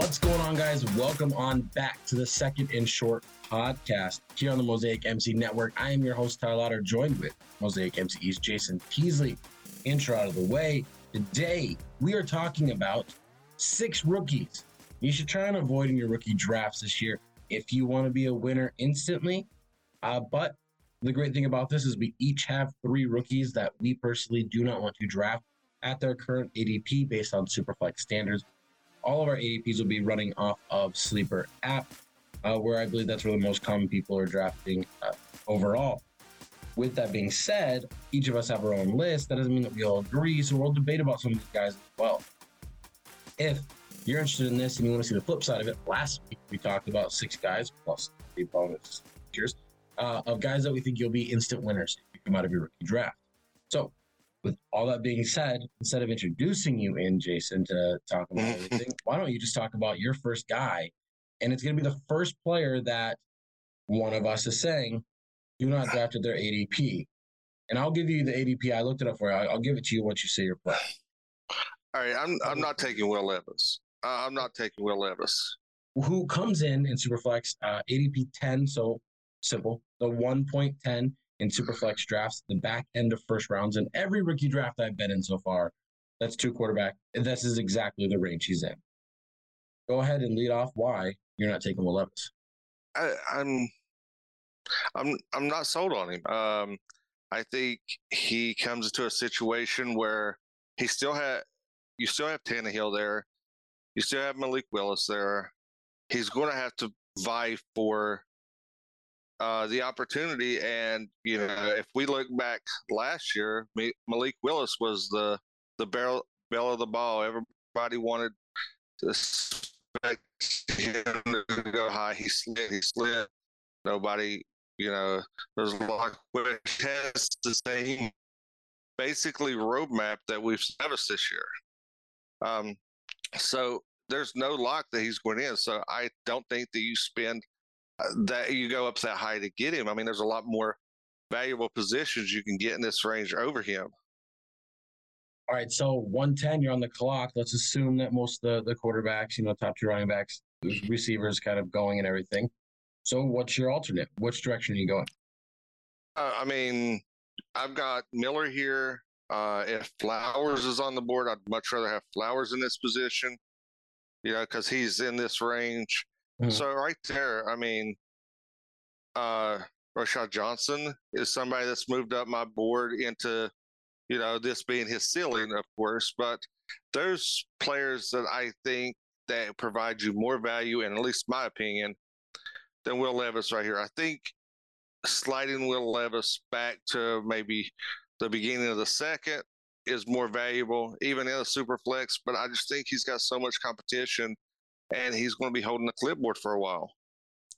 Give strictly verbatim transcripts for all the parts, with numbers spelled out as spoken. What's going on, guys? Welcome on back to the Second and Short podcast here on the Mosaic M C Network. I am your host, Ty Lauder, joined with Mosaic M C East, Jason Peasley. Intro out of the way. Today, we are talking about six rookies you should try and avoid in your rookie drafts this year if you want to be a winner instantly. Uh, but the great thing about this is we each have three rookies that we personally do not want to draft at their current A D P based on Superflex standards. All of our A D Ps will be running off of Sleeper app, uh, where I believe that's where the most common people are drafting uh, overall. With that being said, each of us have our own list. That doesn't mean that we all agree, so we'll debate about some of these guys as well. If you're interested in this and you want to see the flip side of it, last week we talked about six guys, plus the bonus features, uh, of guys that we think you'll be instant winners if you come out of your rookie draft. So, with all that being said, instead of introducing you in, Jason, to talk about everything, why don't you just talk about your first guy? And it's going to be the first player that one of us is saying, do not draft at their A D P. And I'll give you the A D P. I looked it up for you. I'll give it to you once you say your play. All right. I'm, I'm not taking Will Levis. Uh, I'm not taking Will Levis. Who comes in in Superflex uh, A D P ten, so simple, the one point ten. In Superflex drafts, the back end of first rounds, and every rookie draft I've been in so far, that's two quarterback. This is exactly the range he's in. Go ahead and lead off why you're not taking Will Levis. I, I'm, I'm, I'm not sold on him. Um, I think he comes into a situation where he still had, you still have Tannehill there, you still have Malik Willis there. He's going to have to vie for Uh, the opportunity, and you know, if we look back last year, Malik Willis was the the barrel bell of the ball. Everybody wanted to expect him to go high. He slid. He slid. Nobody, you know, there's a lot of tests to say. Basically, roadmap that we've established this year. Um, so there's no lock that he's going in. So I don't think that you spend. That you go up that high to get him. I mean, there's a lot more valuable positions you can get in this range over him. All right, so one ten, you're on the clock. Let's assume that most of the, the quarterbacks, you know, top two running backs, receivers kind of going and everything. So what's your alternate? Which direction are you going? Uh, I mean, I've got Miller here. Uh, if Flowers is on the board, I'd much rather have Flowers in this position, you know, because he's in this range. So right there, I mean, uh, Rashad Johnson is somebody that's moved up my board into, you know, this being his ceiling, of course. But there's players that I think that provide you more value, in at least my opinion, than Will Levis right here. I think sliding Will Levis back to maybe the beginning of the second is more valuable, even in a super flex. But I just think he's got so much competition. And he's going to be holding the clipboard for a while.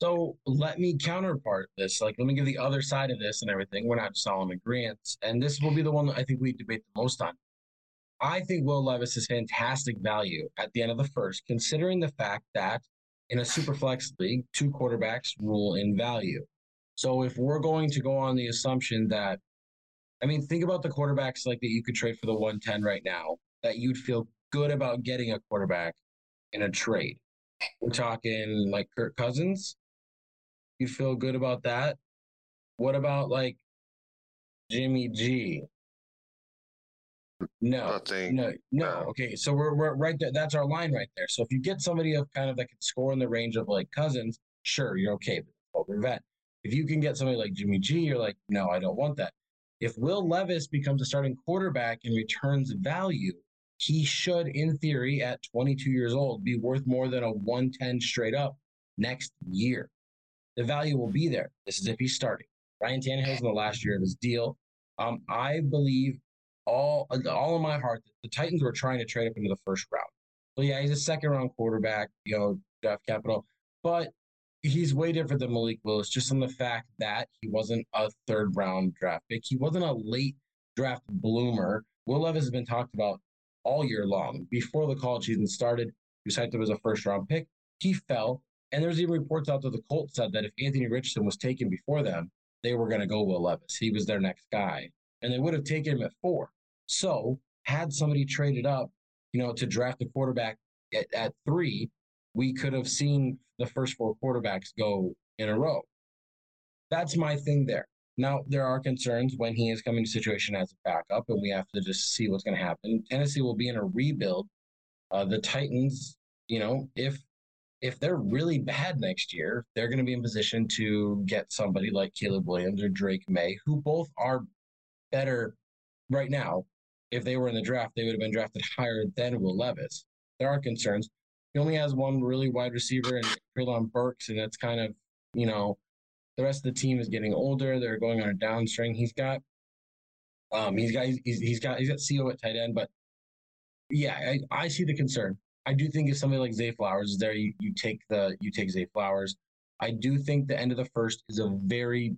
So let me counterpart this. Like, let me give the other side of this and everything. We're not just all in agreement. And this will be the one that I think we debate the most on. I think Will Levis is fantastic value at the end of the first, considering the fact that in a super flex league, two quarterbacks rule in value. So if we're going to go on the assumption that, I mean, think about the quarterbacks like that you could trade for the one ten right now, that you'd feel good about getting a quarterback in a trade. We're talking like Kirk Cousins. You feel good about that? What about like Jimmy G? No, Nothing. no, no. Okay, so we're we're right there. That's our line right there. So if you get somebody of kind of that can score in the range of like Cousins, sure, you're okay. But over that, if you can get somebody like Jimmy G, you're like, no, I don't want that. If Will Levis becomes a starting quarterback and returns value, he should, in theory, at twenty-two years old, be worth more than a one ten straight up next year. The value will be there. This is if he's starting. Ryan Tannehill's in the last year of his deal. Um, I believe all all in my heart that the Titans were trying to trade up into the first round. So yeah, he's a second round quarterback, you know, draft capital, but he's way different than Malik Willis, just on the fact that he wasn't a third round draft pick. He wasn't a late draft bloomer. Will Levis has been talked about all year long. Before the college season started, he was hyped up as a first-round pick. He fell, and there's even reports out that the Colts said that if Anthony Richardson was taken before them, they were going to go Will Levis. He was their next guy, and they would have taken him at four. So had somebody traded up, you know, to draft a quarterback at, at three, we could have seen the first four quarterbacks go in a row. That's my thing there. Now, there are concerns when he is coming to situation as a backup, and we have to just see what's going to happen. Tennessee will be in a rebuild. Uh, the Titans, you know, if if they're really bad next year, they're going to be in position to get somebody like Caleb Williams or Drake May, who both are better right now. If they were in the draft, they would have been drafted higher than Will Levis. There are concerns. He only has one really wide receiver in Kaelon Burks, and that's kind of, you know, the rest of the team is getting older. They're going on a down string. He's got, um, he's got, he's, he's got, he's got C O at tight end. But yeah, I, I see the concern. I do think if somebody like Zay Flowers is there, you, you take the you take Zay Flowers. I do think the end of the first is a very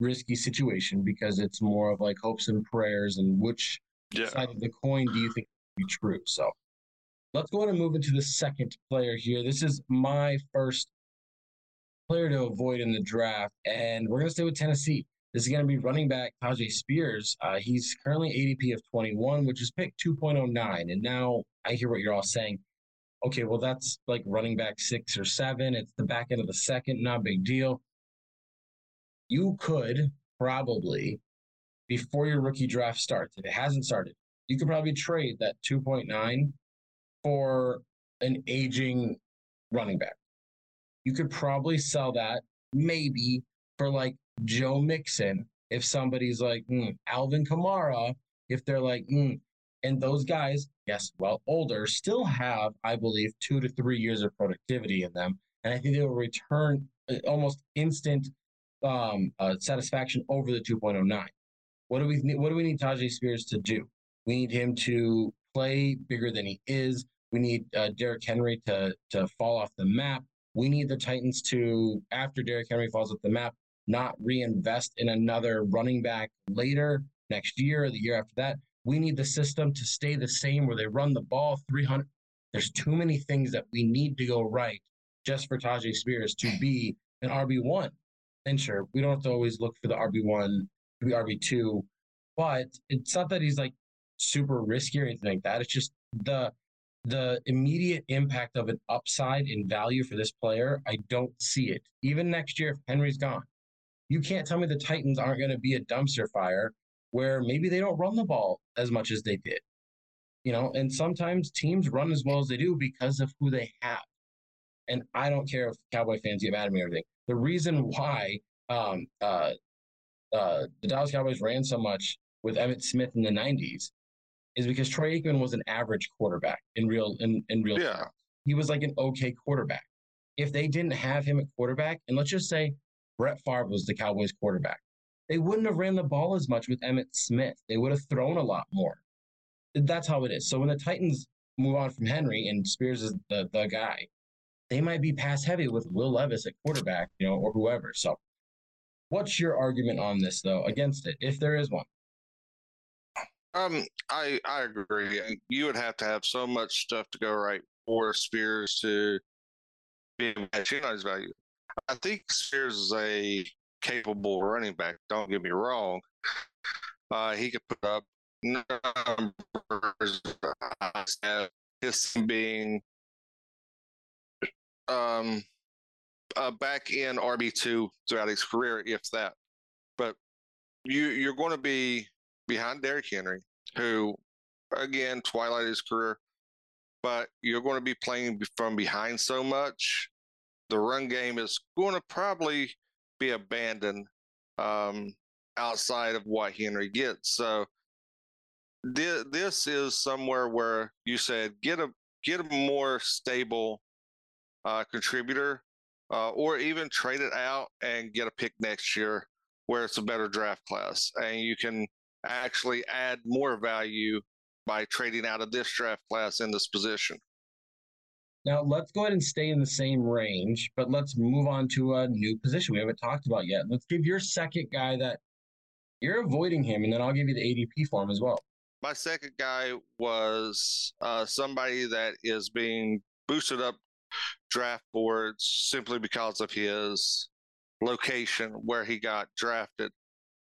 risky situation because it's more of like hopes and prayers and which yeah. side of the coin do you think will be true. So let's go ahead and move into the second player here. This is my first player to avoid in the draft, and we're going to stay with Tennessee. This is going to be running back Tyjae Spears. Uh, he's currently A D P of twenty-one, which is pick two point oh nine. And now I hear what you're all saying. Okay, well, that's like running back six or seven. It's the back end of the second, not a big deal. You could probably, before your rookie draft starts, if it hasn't started, you could probably trade that two point nine for an aging running back. You could probably sell that maybe for like Joe Mixon. If somebody's like mm, Alvin Kamara, if they're like, mm. and those guys, yes, well, older, still have, I believe, two to three years of productivity in them. And I think they will return almost instant um, uh, satisfaction over the two point oh nine. What do we need? What do we need Tyjae Spears to do? We need him to play bigger than he is. We need uh, Derrick Henry to to fall off the map. We need the Titans to, after Derrick Henry falls off the map, not reinvest in another running back later, next year or the year after that. We need the system to stay the same where they run the ball three hundred. There's too many things that we need to go right just for Tyjae Spears to be an R B one. And sure, we don't have to always look for the R B one to be R B two, but it's not that he's like super risky or anything like that. It's just the... The immediate impact of an upside in value for this player, I don't see it. Even next year, if Henry's gone, you can't tell me the Titans aren't going to be a dumpster fire where maybe they don't run the ball as much as they did. You know, and sometimes teams run as well as they do because of who they have. And I don't care if Cowboy fans get mad at me or everything. The reason why um, uh, uh, the Dallas Cowboys ran so much with Emmitt Smith in the nineties is because Troy Aikman was an average quarterback in real in, in real yeah. time. He was like an okay quarterback. If they didn't have him at quarterback, and let's just say Brett Favre was the Cowboys quarterback, they wouldn't have ran the ball as much with Emmitt Smith. They would have thrown a lot more. That's how it is. So when the Titans move on from Henry and Spears is the, the guy, they might be pass heavy with Will Levis at quarterback, you know, or whoever. So what's your argument on this, though, against it, if there is one? Um, I I agree. You would have to have so much stuff to go right for Spears to be able to maximize value. I think Spears is a capable running back. Don't get me wrong. Uh, he could put up numbers. His being um a back end R B two throughout his career, if that. But you you're going to be behind Derrick Henry, who, again, twilight his career, but you're going to be playing from behind so much. The run game is going to probably be abandoned um, outside of what Henry gets. So th- this is somewhere where you said get a get a more stable uh, contributor, uh, or even trade it out and get a pick next year where it's a better draft class, and you can actually add more value by trading out of this draft class in this position. Now, let's go ahead and stay in the same range, but let's move on to a new position we haven't talked about yet. Let's give your second guy that you're avoiding him, and then I'll give you the A D P form as well. My second guy was uh, somebody that is being boosted up draft boards simply because of his location where he got drafted.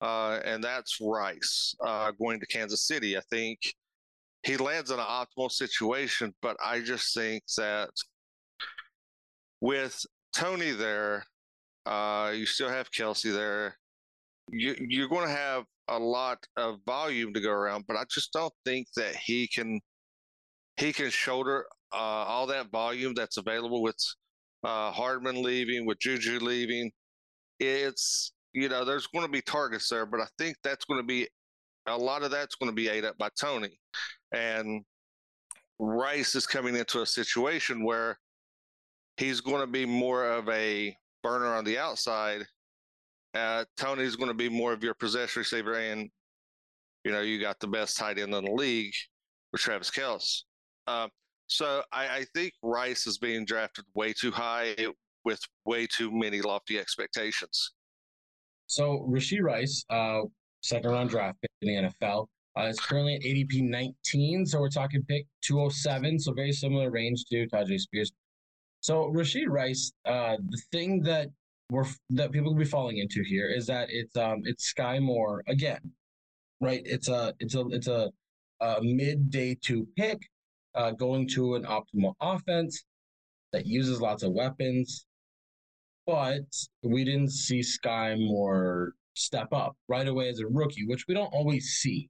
Uh, and that's Rice uh, going to Kansas City. I think he lands in an optimal situation, but I just think that with Tony there, uh, you still have Kelsey there. You, you're going to have a lot of volume to go around, but I just don't think that he can he can shoulder uh, all that volume that's available with uh, Hardman leaving, with Juju leaving. It's, you know, there's going to be targets there, but I think that's going to be a lot of that's going to be ate up by Tony. And Rice is coming into a situation where he's going to be more of a burner on the outside. Uh, Tony's going to be more of your possession receiver, and, you know, you got the best tight end in the league with Travis Kelce. Uh, so I, I think Rice is being drafted way too high with way too many lofty expectations. So Rashee Rice, uh, second-round draft pick in the N F L, uh, is currently at A D P nineteen, so we're talking pick two oh seven, so very similar range to Tyjae Spears. So Rashee Rice, uh, the thing that We're, that people will be falling into here is that it's um it's Skyy Moore again, right? It's a it's a it's a, a mid day two pick, uh, going to an optimal offense that uses lots of weapons, but we didn't see Skyy Moore step up right away as a rookie, which we don't always see.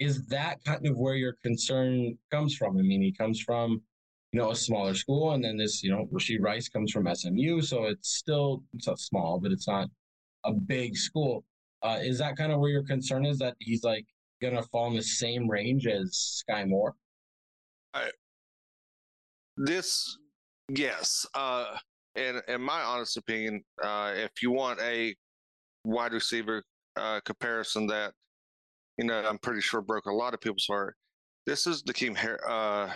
Is that kind of where your concern comes from? I mean, he comes from, you know, a smaller school, and then this, you know, Rashee Rice comes from S M U, so it's still, it's not small, but it's not a big school. Uh, is that kind of where your concern is, that he's, like, going to fall in the same range as Skyy Moore? I, this, yes. Uh, in, in my honest opinion, uh, if you want a wide receiver uh, comparison that, you know, I'm pretty sure broke a lot of people's heart, this is the Kim uh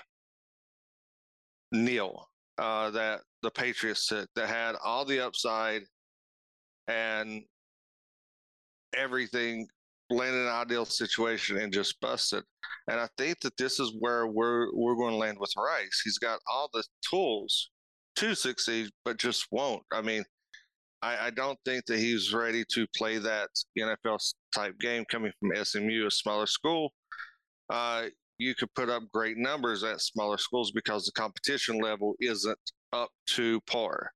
Neil, uh, that the Patriots took, that had all the upside and everything, landed in an ideal situation and just busted. And I think that this is where we're we're going to land with Rice. He's got all the tools to succeed, but just won't. I mean, I, I don't think that he's ready to play that N F L-type game coming from S M U, a smaller school. Uh, you could put up great numbers at smaller schools because the competition level isn't up to par.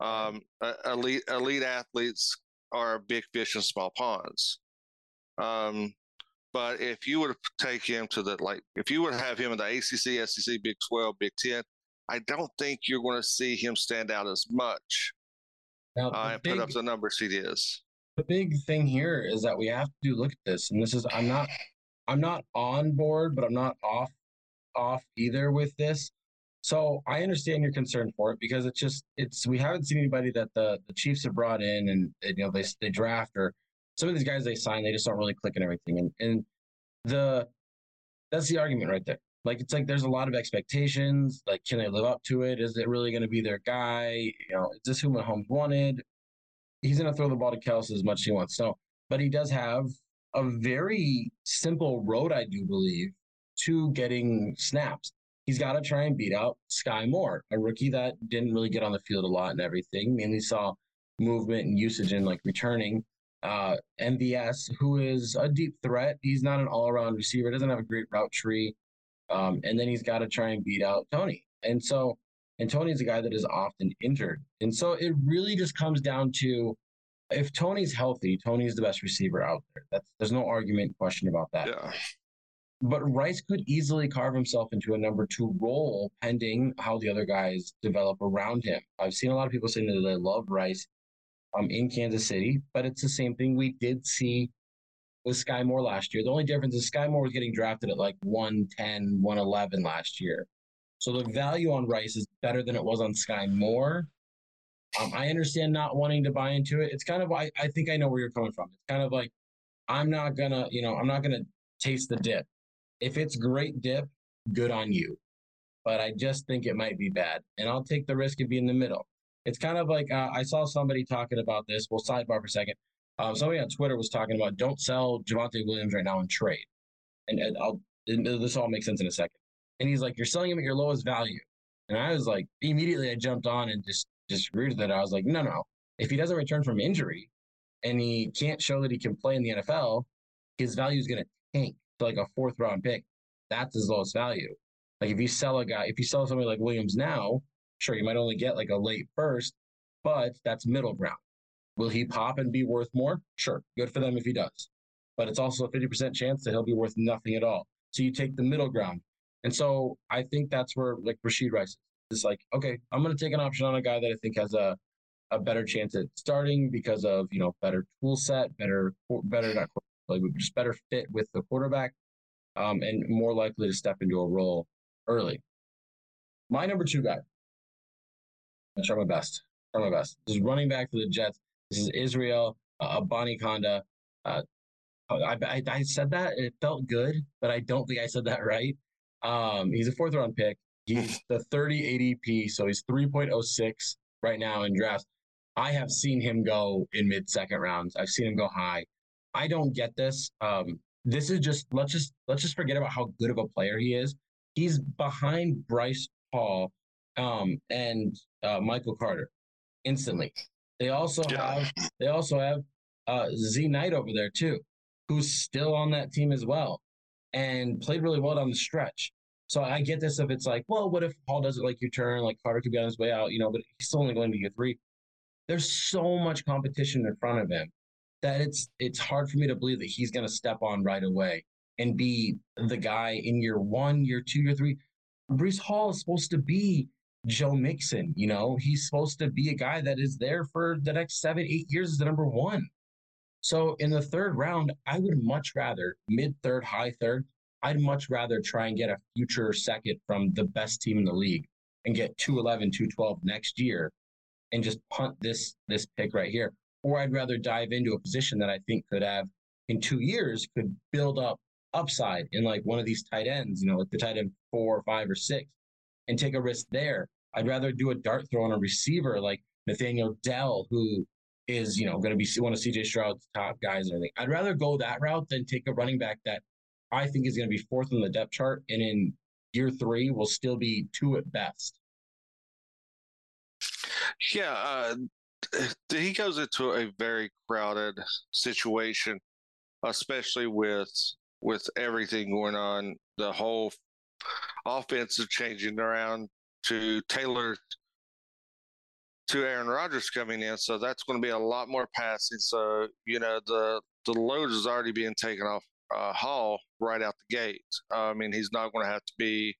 Um, elite, elite athletes are big fish in small ponds. Um, but if you would take him to the, like, if you would have him in the A C C, S E C, Big twelve, Big ten, I don't think you're going to see him stand out as much now, uh, and big, put up the numbers he is. The big thing here is that we have to look at this, and this is, I'm not, I'm not on board, but I'm not off off either with this. So I understand your concern for it, because it's just, it's, we haven't seen anybody that the, the Chiefs have brought in, and, and you know, they they draft, or some of these guys they sign, they just don't really click and everything. And and the that's the argument right there. Like, it's like there's a lot of expectations. Like, can they live up to it? Is it really going to be their guy? You know, is this who Mahomes wanted? He's going to throw the ball to Kelce as much as he wants. So, but he does have a very simple road, I do believe, to getting snaps. He's got to try and beat out Skyy Moore, a rookie that didn't really get on the field a lot and everything. Mainly saw movement and usage in, like, returning. Uh, M B S, who is a deep threat. He's not an all-around receiver. Doesn't have a great route tree. Um, and then he's got to try and beat out Tony. And so, and Tony's a guy that is often injured. And so it really just comes down to, if Tony's healthy, Tony's the best receiver out there. That's, there's no argument, question about that. Yeah. But Rice could easily carve himself into a number two role, pending how the other guys develop around him. I've seen a lot of people saying that they love Rice um, in Kansas City, but it's the same thing we did see with Skyy Moore last year. The only difference is Skyy Moore was getting drafted at like one ten, one eleven last year. So the value on Rice is better than it was on Skyy Moore. Um, I understand not wanting to buy into it. It's kind of, I, I think I know where you're coming from. It's kind of like, I'm not going to, you know, I'm not going to taste the dip. If it's great dip, good on you. But I just think it might be bad. And I'll take the risk and be in the middle. It's kind of like, uh, I saw somebody talking about this. We'll sidebar for a second. Um, somebody on Twitter was talking about, don't sell Javonte Williams right now in trade. And, and I'll, and this all makes sense in a second. And he's like, you're selling him at your lowest value. And I was like, immediately I jumped on and just, disagreed with it. I was like, no, no. If he doesn't return from injury and he can't show that he can play in the N F L, his value is going to tank to like a fourth round pick. That's his lowest value. Like, if you sell a guy, if you sell somebody like Williams now, Sure, you might only get like a late first, but that's middle ground. Will he pop and be worth more? Sure, good for them if he does. But it's also a fifty percent chance that he'll be worth nothing at all. So you take the middle ground. And so I think that's where like Rashee Rice is. It's like, okay, I'm going to take an option on a guy that I think has a, a better chance at starting because of, you know, better tool set, better, better, not like just better fit with the quarterback, um, and more likely to step into a role early. My number two guy, I try my best, try my best. This is running back for the Jets. This is Israel uh, Abaniconda. Uh, I, I I said that and it felt good, but I don't think I said that right. Um, he's a fourth round pick. He's the thirty A D P, so he's three point oh six right now in drafts. I have seen him go in mid second rounds. I've seen him go high. I don't get this. Um, this is just let's just let's just forget about how good of a player he is. He's behind Breece Hall um, and uh, Michael Carter instantly. They also yeah. have they also have uh, Z Knight over there too, who's still on that team as well, and played really well down the stretch. So I get this if it's like, well, what if Hall doesn't like your turn, like Carter could be on his way out, you know, but he's still only going to get three. There's so much competition in front of him that it's it's hard for me to believe that he's going to step on right away and be the guy in year one, year two, year three. Breece Hall is supposed to be Joe Mixon, you know? He's supposed to be a guy that is there for the next seven, eight years as the number one. So in the third round, I would much rather, mid-third, high third, I'd much rather try and get a future second from the best team in the league and get two eleven, two twelve next year and just punt this this pick right here. Or I'd rather dive into a position that I think could have, in two years, could build up upside in like one of these tight ends, you know, like the tight end four or five or six, and take a risk there. I'd rather do a dart throw on a receiver like Nathaniel Dell, who is, you know, going to be one of C J Stroud's top guys and everything. I'd rather go that route than take a running back that I think is going to be fourth on the depth chart, and in year three will still be two at best. Yeah, uh, he goes into a very crowded situation, especially with with everything going on, the whole offense is changing around to tailor to Aaron Rodgers coming in, so that's going to be a lot more passing. So, you know, the, the load is already being taken off Uh, Hall right out the gate. Uh, I mean, he's not going to have to be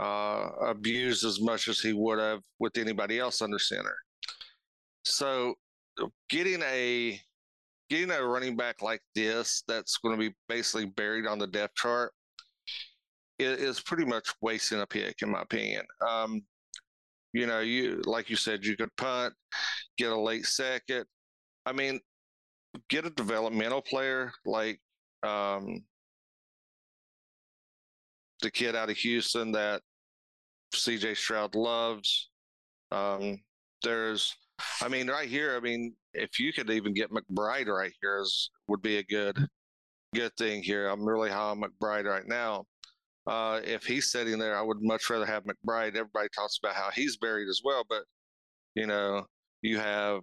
uh, abused as much as he would have with anybody else under center. So, getting a getting a running back like this that's going to be basically buried on the depth chart is, is pretty much wasting a pick, in my opinion. Um, you know, you like you said, you could punt, get a late second. I mean, get a developmental player like. Um, the kid out of Houston that C J Stroud loves. Um, there's, I mean, right here. I mean, if you could even get McBride right here, is, would be a good, good thing here. I'm really high on McBride right now. Uh, if he's sitting there, I would much rather have McBride. Everybody talks about how he's buried as well, but you know, you have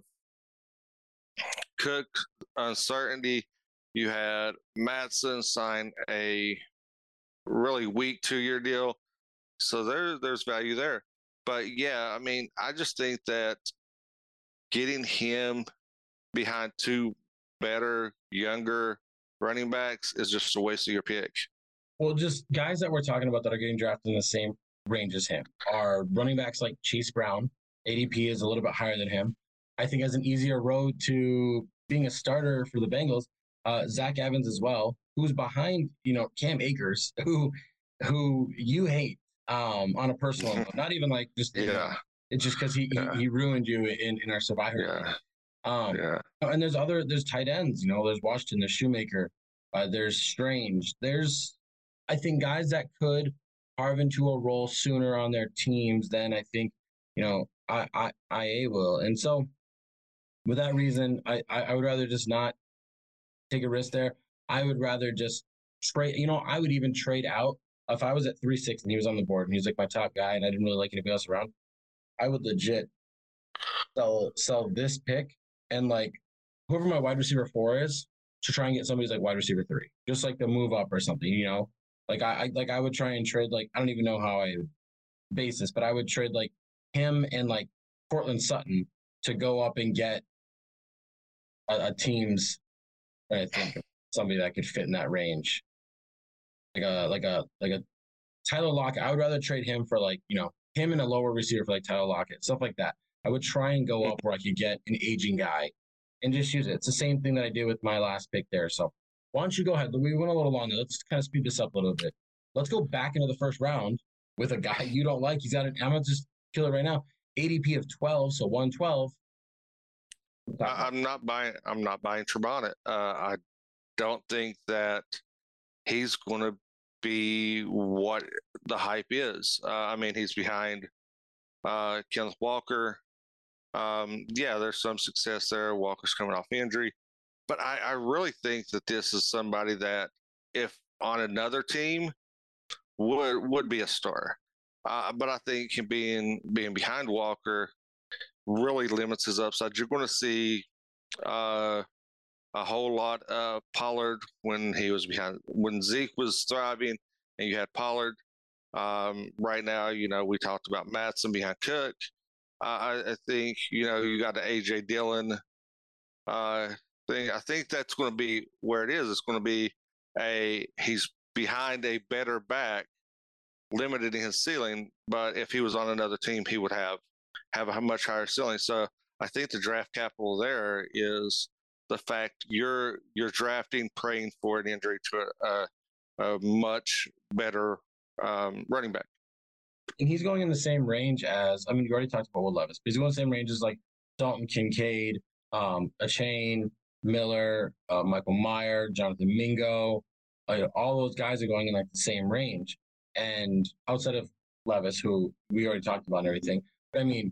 Cook uncertainty. You had Madsen sign a really weak two-year deal, so there, there's value there. But, yeah, I mean, I just think that getting him behind two better, younger running backs is just a waste of your pick. Well, just guys that we're talking about that are getting drafted in the same range as him are running backs like Chase Brown. A D P is a little bit higher than him. I think has an easier road to being a starter for the Bengals. Uh, Zach Evans as well, who's behind, you know, Cam Akers, who who you hate um, on a personal level. Not even like just, yeah. You know, it's just because he, yeah. he he ruined you in, in our survivor. Yeah. Um, yeah. And there's other, there's tight ends, you know, there's Washington, there's Shoemaker, uh, there's Strange. There's, I think, guys that could carve into a role sooner on their teams than I think, you know, I, I, I will. And so, for that reason, I, I, I would rather just not take a risk there. I would rather just trade, you know, I would even trade out. If I was at three six and he was on the board and he was like my top guy and I didn't really like anybody else around, I would legit sell, sell this pick and like whoever my wide receiver four is to try and get somebody's like wide receiver three, just like the move up or something, you know, like I, I like I would try and trade, like, I don't even know how I would base this, but I would trade like him and like Cortland Sutton to go up and get a, a team's, I think, somebody that could fit in that range. Like a, like a, like a Tyler Lockett. I would rather trade him for like, you know, him and a lower receiver for like Tyler Lockett, stuff like that. I would try and go up where I could get an aging guy and just use it. It's the same thing that I did with my last pick there. So why don't you go ahead? We went a little longer. Let's kind of speed this up a little bit. Let's go back into the first round with a guy you don't like. He's got an, I'm going to just kill it right now. A D P of twelve, so one twelve. I'm not buying, I'm not buying Trubonic. Uh, I don't think that he's going to be what the hype is. Uh, I mean, he's behind uh, Kenneth Walker. Um, yeah, there's some success there. Walker's coming off injury. But I, I really think that this is somebody that, if on another team, would would be a star. Uh, but I think him being, being behind Walker really limits his upside. You're going to see uh, a whole lot of Pollard when he was behind, when Zeke was thriving and you had Pollard. Um, right now, you know, we talked about Mattson behind Cook. Uh, I, I think, you know, you got the A J Dillon uh, thing. I think that's going to be where it is. It's going to be a, he's behind a better back, limited in his ceiling, but if he was on another team, he would have, have a much higher ceiling. So I think the draft capital there is the fact you're, you're drafting, praying for an injury to a, a, a much better um, running back. And he's going in the same range as, I mean, you already talked about Will Levis, but he's going in the same range as like Dalton Kincaid, um, Achane, Miller, uh, Michael Mayer, Jonathan Mingo. Uh, all those guys are going in like the same range. And outside of Levis, who we already talked about and everything, I mean,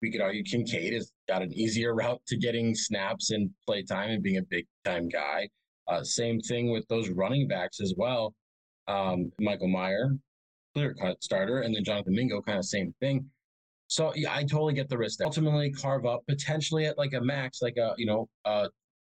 we could argue Kincaid has got an easier route to getting snaps and play time and being a big-time guy. Uh, same thing with those running backs as well. Um, Michael Mayer, clear-cut starter, and then Jonathan Mingo, kind of same thing. So yeah, I totally get the risk there. Ultimately, carve up potentially at like a max, like a, you know, a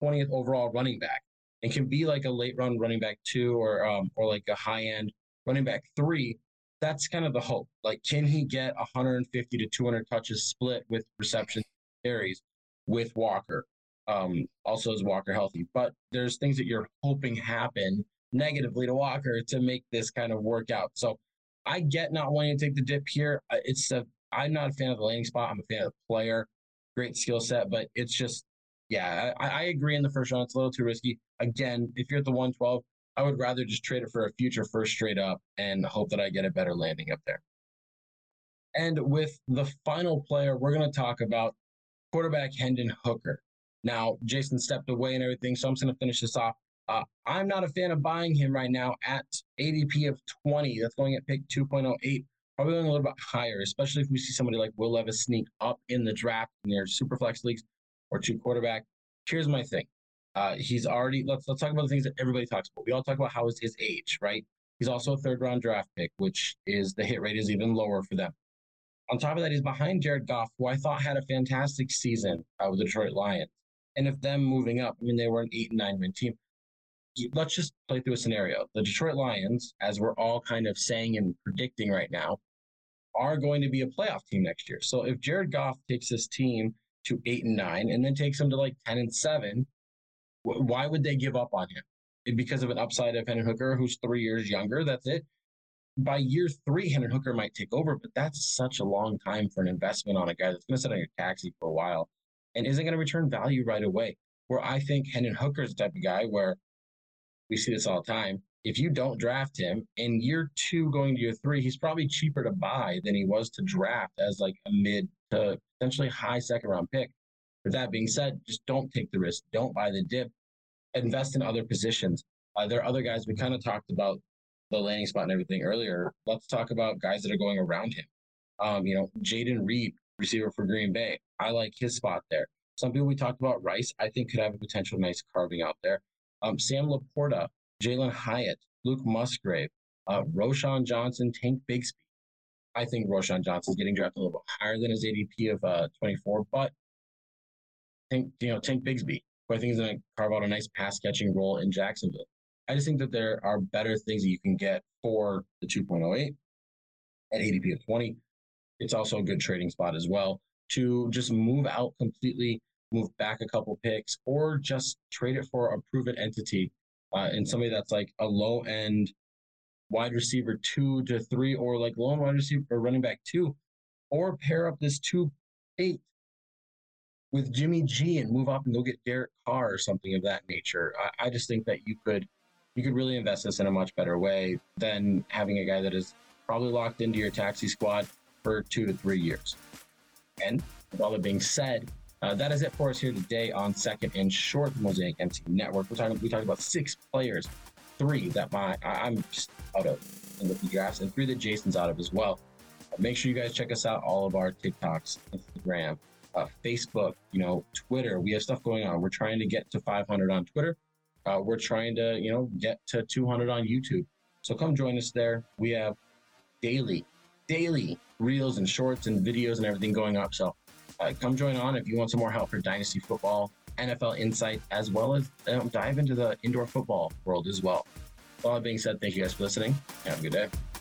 twentieth overall running back. It can be like a late-round running back two or um, or like a high-end running back three. That's kind of the hope. Like, can he get one fifty to two hundred touches split with reception carries with Walker? Um, also, is Walker healthy? But there's things that you're hoping happen negatively to Walker to make this kind of work out. So I get not wanting to take the dip here. It's a, I'm not a fan of the landing spot. I'm a fan of the player. Great skill set, but it's just, yeah, I, I agree in the first round. It's a little too risky. Again, if you're at the one twelve, I would rather just trade it for a future first straight up and hope that I get a better landing up there. And with the final player, we're going to talk about quarterback Hendon Hooker. Now, Jason stepped away and everything, so I'm just going to finish this off. Uh, I'm not a fan of buying him right now at A D P of twenty. That's going at pick two oh eight. Probably going a little bit higher, especially if we see somebody like Will Levis sneak up in the draft in their super flex leagues or two quarterback. Here's my thing. Uh, he's already, let's let's talk about the things that everybody talks about. We all talk about how is his age, right? He's also a third round draft pick, which is the hit rate is even lower for them. On top of that, he's behind Jared Goff, who I thought had a fantastic season uh, with the Detroit Lions. And if them moving up, I mean, they were an eight and nine win team. Let's just play through a scenario. The Detroit Lions, as we're all kind of saying and predicting right now, are going to be a playoff team next year. So if Jared Goff takes his team to eight and nine and then takes them to like ten and seven, why would they give up on him? Because of an upside of Hendon Hooker, who's three years younger, that's it. By year three, Hendon Hooker might take over, but that's such a long time for an investment on a guy that's going to sit on your taxi for a while and isn't going to return value right away. Where I think Hendon Hooker is the type of guy where we see this all the time. If you don't draft him in year two going to year three, he's probably cheaper to buy than he was to draft as like a mid to potentially high second round pick. With that being said, just don't take the risk. Don't buy the dip. Invest in other positions. Uh, there are other guys. We kind of talked about the landing spot and everything earlier. Let's talk about guys that are going around him. Um, you know, Jaden Reed, receiver for Green Bay. I like his spot there. Some people we talked about, Rice, I think could have a potential nice carving out there. Um, Sam Laporta, Jalen Hyatt, Luke Musgrave, uh, Roschon Johnson, Tank Bigsby. I think Roschon Johnson's getting drafted a little bit higher than his A D P of uh, twenty-four, but Tank, you know, Tank Bigsby, who I think is going to carve out a nice pass-catching role in Jacksonville. I just think that there are better things that you can get for the two oh eight at A D P of twenty. it's also a good trading spot as well to just move out completely, move back a couple picks, or just trade it for a proven entity uh, and somebody that's like a low-end wide receiver two to three, or like low-end wide receiver or running back two, or pair up this two eight with Jimmy G and move up and go get Derek Carr or something of that nature. I, I just think that you could you could really invest this in a much better way than having a guy that is probably locked into your taxi squad for two to three years. And with all that being said, uh, that is it for us here today on Second and Short, the Mosaic M C Network. We're talking we talked about six players, three that my I'm just out of in the drafts, and three that Jason's out of as well. Make sure you guys check us out. All of our TikToks, Instagram, uh, Facebook, you know, Twitter. We have stuff going on. We're trying to get to five hundred on Twitter. Uh, we're trying to, you know, get to two hundred on YouTube. So come join us there. We have daily, daily reels and shorts and videos and everything going up. So uh, come join on if you want some more help for Dynasty Football, N F L insights, as well as uh, dive into the indoor football world as well. With all that being said, thank you guys for listening. Have a good day.